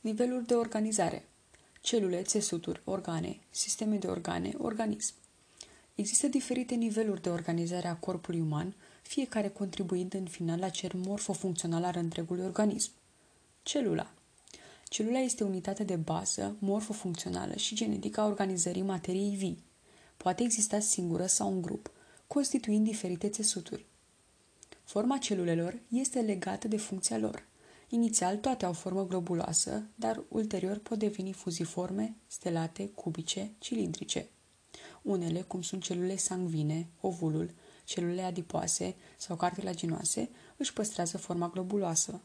Niveluri de organizare. Celule, țesuturi, organe, sisteme de organe, organism. Există diferite niveluri de organizare a corpului uman, fiecare contribuind în final la cer morfofuncțional al întregului organism. Celula. Celula este unitatea de bază, morfofuncțională și genetică a organizării materiei vii. Poate exista singură sau în grup, constituind diferite țesuturi. Forma celulelor este legată de funcția lor. Inițial, toate au formă globuloasă, dar ulterior pot deveni fuziforme, stelate, cubice, cilindrice. Unele, cum sunt celulele sanguine, ovulul, celulele adipoase sau cartilaginoase, își păstrează forma globuloasă.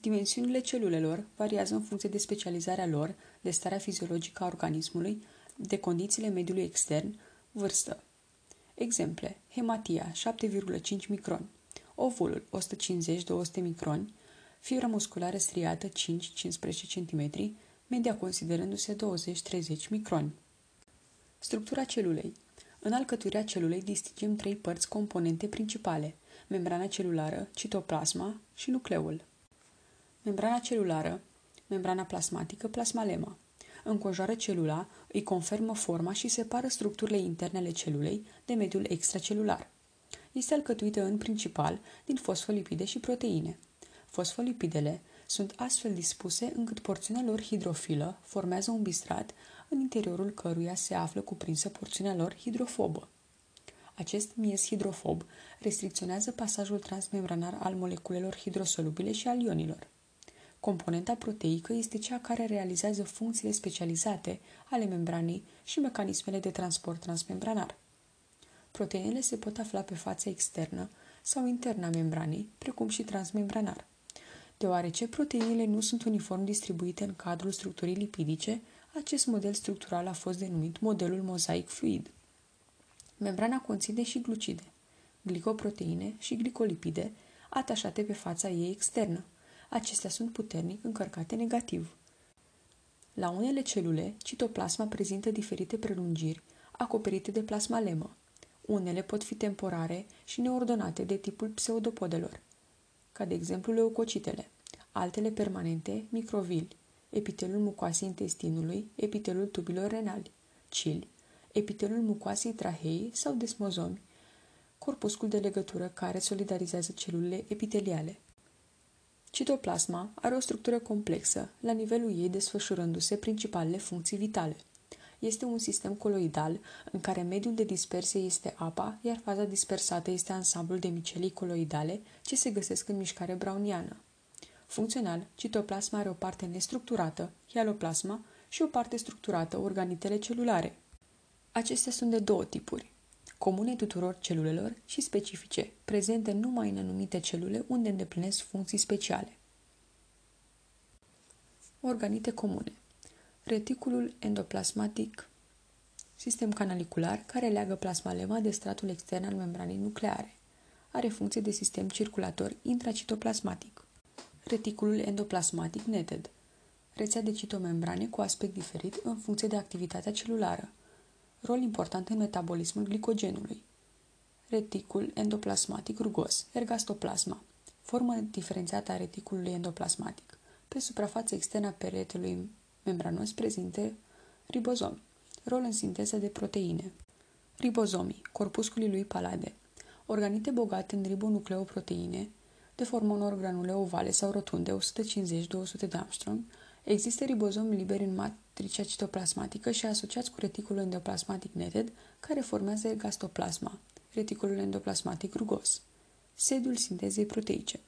Dimensiunile celulelor variază în funcție de specializarea lor, de starea fiziologică a organismului, de condițiile mediului extern, vârstă. Exemple: hematia 7,5 microni, ovulul 150-200 microni, fibra musculară striată 5-15 cm, media considerându-se 20-30 microni. Structura celulei. În alcătuirea celulei distingem trei părți componente principale: membrana celulară, citoplasma și nucleul. Membrana celulară, membrana plasmatică, plasmalema, înconjoară celula, îi confermă forma și separă structurile interne ale celulei de mediul extracelular. Este alcătuită în principal din fosfolipide și proteine. Fosfolipidele sunt astfel dispuse încât porțiunea lor hidrofilă formează un bistrat în interiorul căruia se află cuprinsă porțiunea lor hidrofobă. Acest miez hidrofob restricționează pasajul transmembranar al moleculelor hidrosolubile și al ionilor. Componenta proteică este cea care realizează funcțiile specializate ale membranei și mecanismele de transport transmembranar. Proteinele se pot afla pe fața externă sau internă a membranei, precum și transmembranar. Deoarece proteinele nu sunt uniform distribuite în cadrul structurii lipidice, acest model structural a fost denumit modelul mozaic fluid. Membrana conține și glucide, glicoproteine și glicolipide atașate pe fața ei externă. Acestea sunt puternic încărcate negativ. La unele celule, citoplasma prezintă diferite prelungiri acoperite de plasmalemă. Unele pot fi temporare și neordonate de tipul pseudopodelor, ca de exemplu leucocitele, altele permanente, microvili, epitelul mucoasei intestinului, epitelul tubilor renali, cili, epitelul mucoasei traheei sau desmozomi, corpuscul de legătură care solidarizează celulele epiteliale. Citoplasma are o structură complexă, la nivelul ei desfășurându-se principalele funcții vitale. Este un sistem coloidal în care mediul de dispersie este apa, iar faza dispersată este ansamblul de micelii coloidale ce se găsesc în mișcare browniană. Funcțional, citoplasma are o parte nestructurată, hialoplasma, și o parte structurată, organitele celulare. Acestea sunt de două tipuri: comune tuturor celulelor și specifice, prezente numai în anumite celule unde îndeplinesc funcții speciale. Organite comune. Reticulul endoplasmatic, sistem canalicular care leagă plasmalema de stratul extern al membranei nucleare. Are funcție de sistem circulator intracitoplasmatic. Reticulul endoplasmatic neted, rețea de citomembrane cu aspect diferit în funcție de activitatea celulară. Rol important în metabolismul glicogenului. Reticul endoplasmatic rugos, ergastoplasma, formă diferențiată a reticulului endoplasmatic. Pe suprafața externă a peretelui membranos prezinte ribozomi, rol în sinteza de proteine. Ribozomii, corpusculii lui palade, organite bogate în ribonucleoproteine, de formă unor granule ovale sau rotunde, 150-200 de angstrom. Există ribozomi liberi în matricea citoplasmatică și asociați cu reticulul endoplasmatic neted, care formează ergastoplasma, reticulul endoplasmatic rugos, sediul sintezei proteice.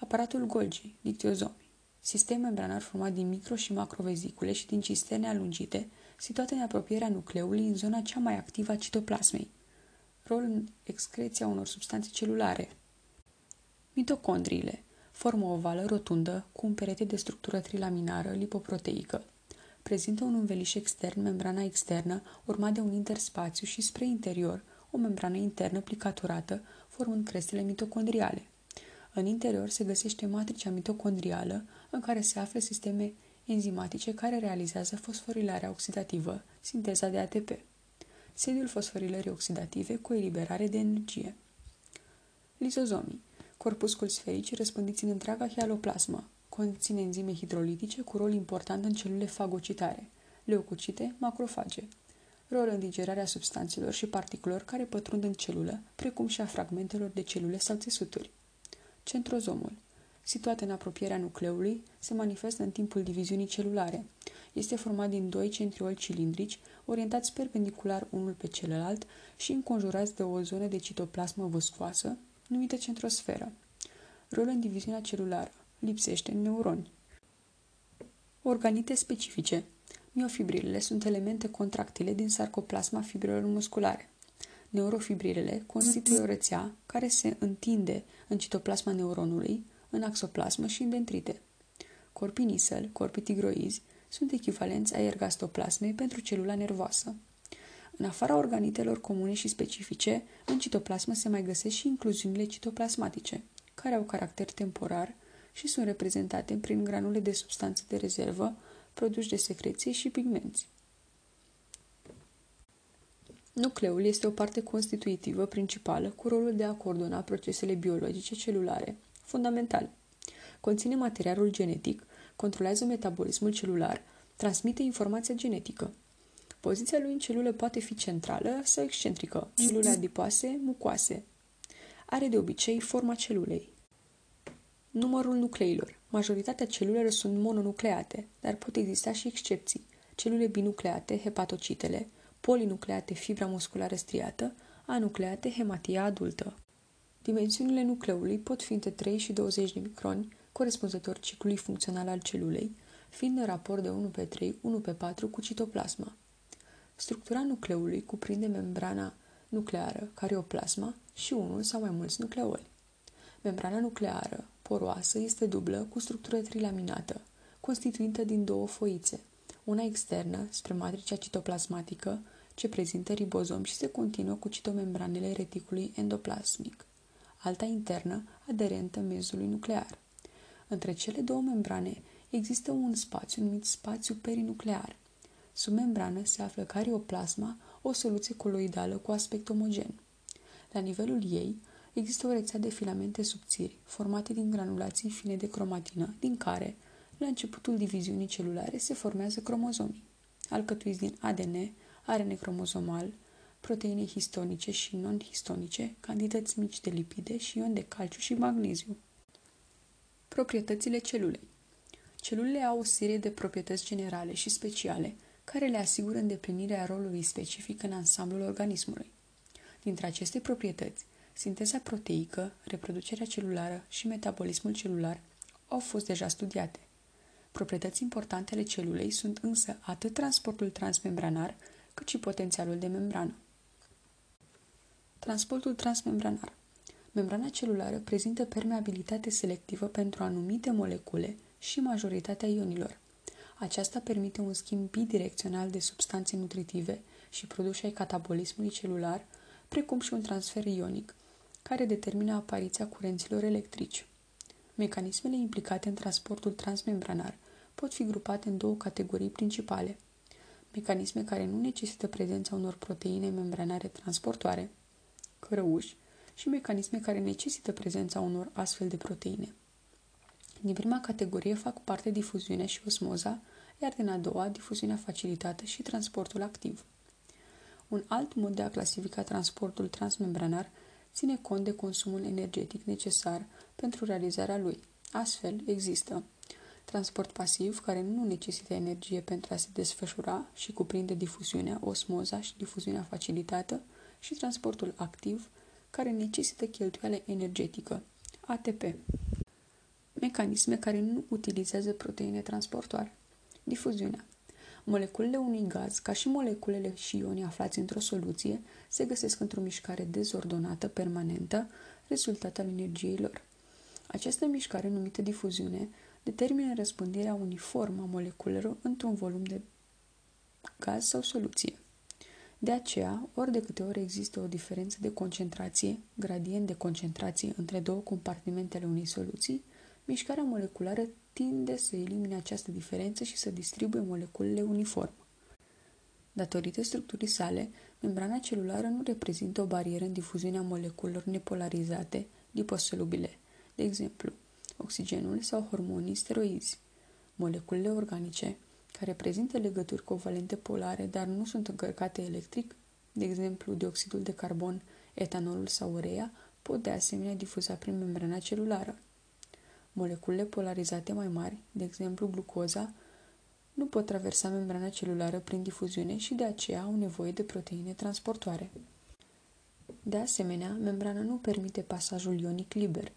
Aparatul Golgi, dictiozomi, sistem membranar format din micro- și macrovesicule și din cisterne alungite, situate în apropierea nucleului în zona cea mai activă a citoplasmei. Rol în excreția unor substanțe celulare. Mitocondriile, formă ovală rotundă cu un perete de structură trilaminară lipoproteică. Prezintă un înveliș extern, membrana externă, urmat de un interspațiu și spre interior o membrană internă plicaturată, formând crestele mitocondriale. În interior se găsește matricea mitocondrială, în care se află sisteme enzimatice care realizează fosforilarea oxidativă, sinteza de ATP, sediul fosforilării oxidative cu eliberare de energie. Lizozomii, corpuscul sferic răspândit în întreaga hialoplasmă, Conține enzime hidrolitice cu rol important în celule fagocitare, leucocite, macrofage, rol în digerarea substanțelor și particulelor care pătrund în celulă, precum și a fragmentelor de celule sau țesuturi. Centrozomul, situat în apropierea nucleului, se manifestă în timpul diviziunii celulare. Este format din doi centrioli cilindrici, orientați perpendicular unul pe celălalt și înconjurați de o zonă de citoplasmă văscoasă, numită centrosferă. Rol în diviziunea celulară. Lipsește în neuroni. Organite specifice. Miofibrilele sunt elemente contractile din sarcoplasma fibrelor musculare. Neurofibrilele constituie o rețea care se întinde în citoplasma neuronului, în axoplasmă și în dendrite. Corpii Nissel, corpii tigroizi, sunt echivalenți ai ergastoplasmei pentru celula nervoasă. În afara organitelor comune și specifice, în citoplasmă se mai găsesc și incluziunile citoplasmatice, care au caracter temporar și sunt reprezentate prin granule de substanțe de rezervă, produși de secreție și pigmenți. Nucleul este o parte constitutivă principală cu rolul de a coordona procesele biologice celulare, fundamental. Conține materialul genetic, controlează metabolismul celular, transmite informația genetică. Poziția lui în celulă poate fi centrală sau excentrică, celule adipoase, mucoase. Are de obicei forma celulei. Numărul nucleilor. Majoritatea celulelor sunt mononucleate, dar pot exista și excepții. Celule binucleate, hepatocitele, polinucleate, fibra musculară striată, anucleate, hematia adultă. Dimensiunile nucleului pot fi între 3 și 20 de microni, corespunzător ciclului funcțional al celulei, fiind în raport de 1:3, 1:4 cu citoplasma. Structura nucleului cuprinde membrana nucleară, careoplasma, și unul sau mai mulți nucleoli. Membrana nucleară poroasă este dublă cu structură trilaminată, constituită din două foițe, una externă spre matricea citoplasmatică, ce prezintă ribozom și se continuă cu citomembranele reticului endoplasmic, alta internă aderentă mezului nuclear. Între cele două membrane există un spațiu numit spațiu perinuclear. Sub membrană se află carioplasma, o soluție coloidală cu aspect omogen. La nivelul ei, există o rețea de filamente subțiri, formate din granulații fine de cromatină, din care, la începutul diviziunii celulare, se formează cromozomii, alcătuiți din ADN, ARN cromozomal, proteine histonice și non-histonice, cantități mici de lipide și ion de calciu și magneziu. Proprietățile celulei. Celulele au o serie de proprietăți generale și speciale, care le asigură îndeplinirea rolului specific în ansamblul organismului. Dintre aceste proprietăți, sinteza proteică, reproducerea celulară și metabolismul celular au fost deja studiate. Proprietăți importante ale celulei sunt însă atât transportul transmembranar, cât și potențialul de membrană. Transportul transmembranar. Membrana celulară prezintă permeabilitate selectivă pentru anumite molecule și majoritatea ionilor. Aceasta permite un schimb bidirecțional de substanțe nutritive și produse ai catabolismului celular, precum și un transfer ionic, care determină apariția curenților electrici. Mecanismele implicate în transportul transmembranar pot fi grupate în două categorii principale: mecanisme care nu necesită prezența unor proteine membranare transportoare, cărăuși, și mecanisme care necesită prezența unor astfel de proteine. Din prima categorie fac parte difuziunea și osmoza, iar din a doua difuziunea facilitată și transportul activ. Un alt mod de a clasifica transportul transmembranar ține cont de consumul energetic necesar pentru realizarea lui. Astfel, există transport pasiv, care nu necesită energie pentru a se desfășura și cuprinde difuziunea, osmoza și difuziunea facilitată, și transportul activ, care necesită cheltuială energetică, ATP. Mecanisme care nu utilizează proteine transportoare. Difuziunea. Moleculele unui gaz, ca și moleculele și ionii aflați într-o soluție, se găsesc într-o mișcare dezordonată, permanentă, rezultat al energiei lor. Această mișcare, numită difuziune, determină răspândirea uniformă a moleculelor într-un volum de gaz sau soluție. De aceea, ori de câte ori există o diferență de concentrație, gradient de concentrație între două compartimentele unei soluții, mișcarea moleculară tinde să elimine această diferență și să distribuie moleculele uniform. Datorită structurii sale, membrana celulară nu reprezintă o barieră în difuziunea moleculelor nepolarizate, liposolubile, de exemplu, oxigenul sau hormonii steroizi. Moleculele organice, care prezintă legături covalente polare, dar nu sunt încărcate electric, de exemplu dioxidul de carbon, etanolul sau urea, pot de asemenea difuza prin membrana celulară. Moleculele polarizate mai mari, de exemplu glucoza, nu pot traversa membrana celulară prin difuziune și de aceea au nevoie de proteine transportoare. De asemenea, membrana nu permite pasajul ionic liber.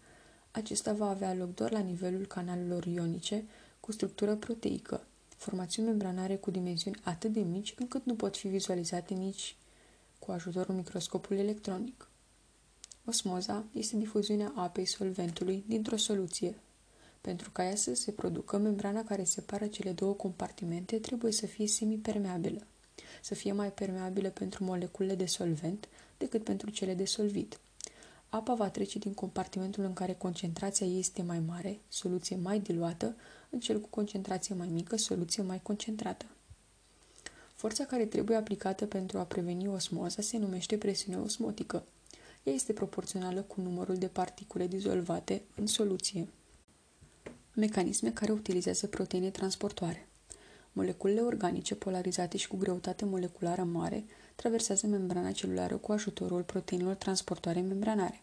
Acesta va avea loc doar la nivelul canalelor ionice cu structură proteică, formațiuni membranare cu dimensiuni atât de mici încât nu pot fi vizualizate nici cu ajutorul microscopului electronic. Osmoza este difuziunea apei solventului dintr-o soluție. Pentru ca ea să se producă, membrana care separă cele două compartimente trebuie să fie semipermeabilă, să fie mai permeabilă pentru moleculele de solvent decât pentru cele de solvit. Apa va trece din compartimentul în care concentrația ei este mai mare, soluție mai diluată, în cel cu concentrație mai mică, soluție mai concentrată. Forța care trebuie aplicată pentru a preveni osmoza se numește presiune osmotică. Ea este proporțională cu numărul de particule dizolvate în soluție. Mecanisme care utilizează proteine transportoare. Moleculele organice polarizate și cu greutate moleculară mare traversează membrana celulară cu ajutorul proteinelor transportoare membranare.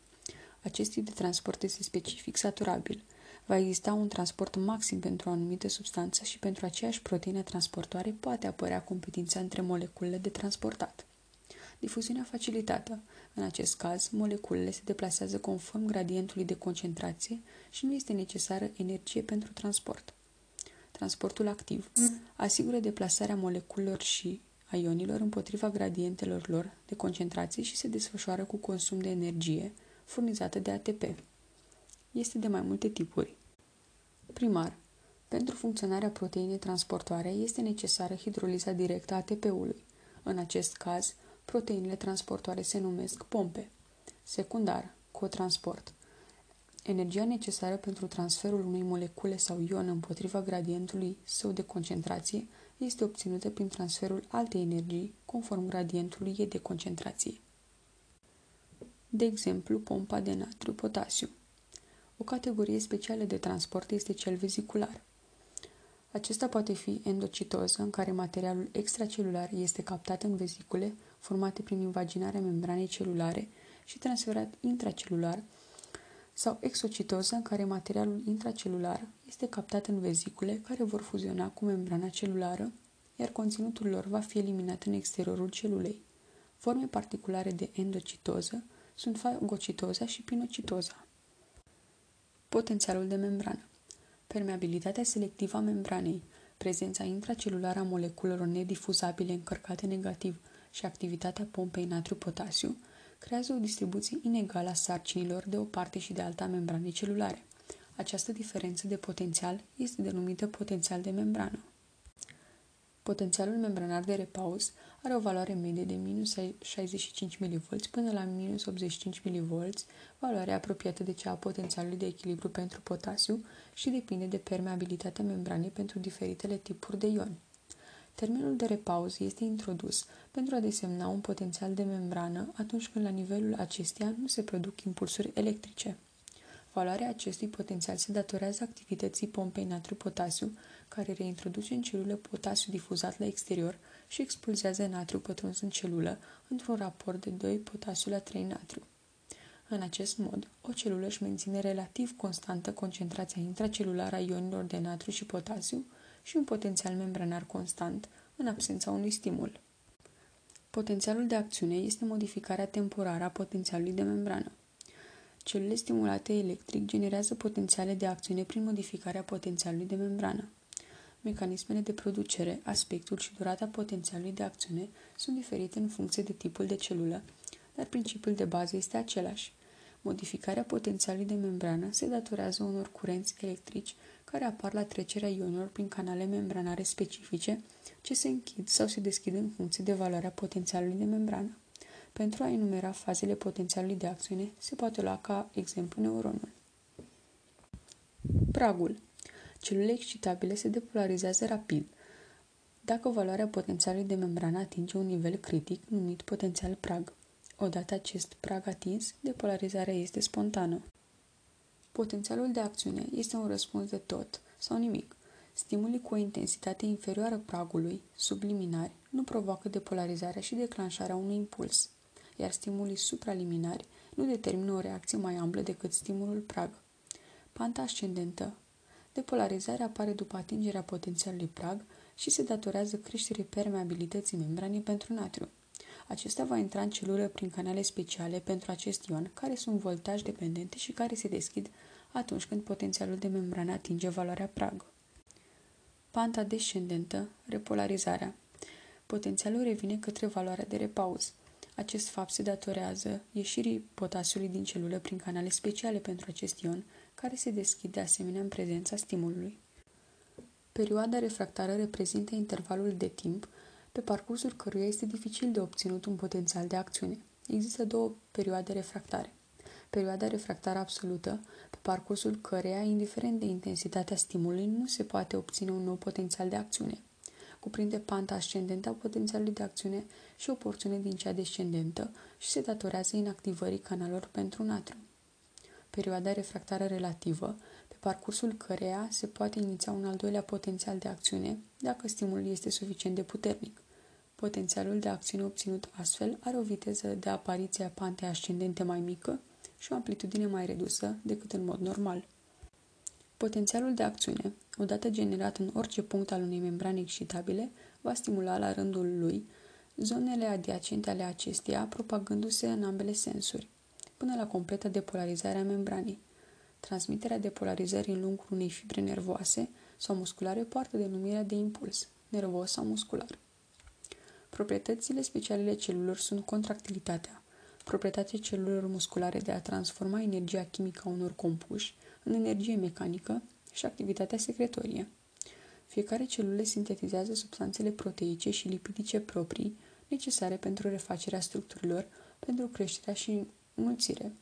Acest tip de transport este specific saturabil. Va exista un transport maxim pentru o anumită substanță și pentru aceeași proteină transportoare poate apărea competința între moleculele de transportat. Difuziunea facilitată. În acest caz, moleculele se deplasează conform gradientului de concentrație și nu este necesară energie pentru transport. Transportul activ asigură deplasarea moleculelor și a ionilor împotriva gradientelor lor de concentrație și se desfășoară cu consum de energie furnizată de ATP. Este de mai multe tipuri. Primar. Pentru funcționarea proteinei transportoare este necesară hidroliza directă a ATP-ului. În acest caz, proteinele transportoare se numesc pompe. Secundar, cotransport. Energia necesară pentru transferul unei molecule sau ion împotriva gradientului său de concentrație este obținută prin transferul altei energii conform gradientului ei de concentrație. De exemplu, pompa de natriu-potasiu. O categorie specială de transport este cel vezicular. Acesta poate fi endocitoză, în care materialul extracelular este captat în vezicule formate prin invaginarea membranei celulare și transferat intracelular, sau exocitoză, în care materialul intracelular este captat în vezicule care vor fuziona cu membrana celulară, iar conținutul lor va fi eliminat în exteriorul celulei. Forme particulare de endocitoză sunt fagocitoza și pinocitoza. Potențialul de membrană. Permeabilitatea selectivă a membranei, prezența intracelulară a moleculelor nedifuzabile încărcate negativ și activitatea pompei natriu-potasiu creează o distribuție inegală a sarcinilor de o parte și de alta a membranei celulare. Această diferență de potențial este denumită potențial de membrană. Potențialul membranar de repaus are o valoare medie de minus 65 mV până la minus 85 mV, valoarea apropiată de cea a potențialului de echilibru pentru potasiu și depinde de permeabilitatea membranei pentru diferitele tipuri de ioni. Termenul de repaus este introdus pentru a desemna un potențial de membrană atunci când la nivelul acesteia nu se produc impulsuri electrice. Valoarea acestui potențial se datorează activității pompei natriu-potasiu, care reintroduce în celulă potasiu difuzat la exterior și expulzează natriu pătruns în celulă într-un raport de 2 potasiu la 3 natriu. În acest mod, o celulă își menține relativ constantă concentrația intracelulară a ionilor de natriu și potasiu și un potențial membranar constant în absența unui stimul. Potențialul de acțiune este modificarea temporară a potențialului de membrană. Celulele stimulate electric generează potențiale de acțiune prin modificarea potențialului de membrană. Mecanismele de producere, aspectul și durata potențialului de acțiune sunt diferite în funcție de tipul de celulă, dar principiul de bază este același. Modificarea potențialului de membrană se datorează unor curenți electrici care apar la trecerea ionilor prin canale membranare specifice ce se închid sau se deschid în funcție de valoarea potențialului de membrană. Pentru a enumera fazele potențialului de acțiune, se poate lua ca exemplu neuronul. Pragul. Celulele excitabile se depolarizează rapid. Dacă valoarea potențialului de membrană atinge un nivel critic, numit potențial prag. Odată acest prag atins, depolarizarea este spontană. Potențialul de acțiune este un răspuns de tot sau nimic. Stimulii cu o intensitate inferioară pragului, subliminari, nu provoacă depolarizarea și declanșarea unui impuls, iar stimulii supraliminari nu determină o reacție mai amplă decât stimulul prag. Panta ascendentă. Depolarizarea apare după atingerea potențialului prag și se datorează creșterii permeabilității membranei pentru natriu. Acesta va intra în celulă prin canale speciale pentru acest ion, care sunt voltaj dependente și care se deschid atunci când potențialul de membrană atinge valoarea prag. Panta descendentă, repolarizarea. Potențialul revine către valoarea de repauz. Acest fapt se datorează ieșirii potasiului din celulă prin canale speciale pentru acest ion, care se deschid de asemenea în prezența stimulului. Perioada refractară reprezintă intervalul de timp pe parcursul căruia este dificil de obținut un potențial de acțiune. Există două perioade refractare. Perioada refractară absolută, pe parcursul căreia, indiferent de intensitatea stimulului, nu se poate obține un nou potențial de acțiune. Cuprinde panta ascendentă a potențialului de acțiune și o porțiune din cea descendentă și se datorează inactivării canalelor pentru natriu. Perioada refractară relativă, pe parcursul căreia se poate iniția un al doilea potențial de acțiune dacă stimulul este suficient de puternic. Potențialul de acțiune obținut astfel are o viteză de apariție a pantei ascendente mai mică și o amplitudine mai redusă decât în mod normal. Potențialul de acțiune, odată generat în orice punct al unei membrane excitabile, va stimula la rândul lui zonele adiacente ale acesteia, propagându-se în ambele sensuri, până la completa depolarizare a membranei. Transmiterea depolarizării în lungul unei fibre nervoase sau musculare poartă denumirea de impuls, nervos sau muscular. Proprietățile speciale ale celulelor sunt contractilitatea, proprietatea celulelor musculare de a transforma energia chimică a unor compuși în energie mecanică și activitatea secretorie. Fiecare celulă sintetizează substanțele proteice și lipidice proprii necesare pentru refacerea structurilor, pentru creșterea și înmulțire.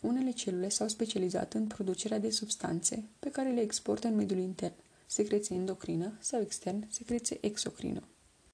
Unele celule s-au specializat în producerea de substanțe pe care le exportă în mediul intern, secreție endocrină, sau extern, secreție exocrină.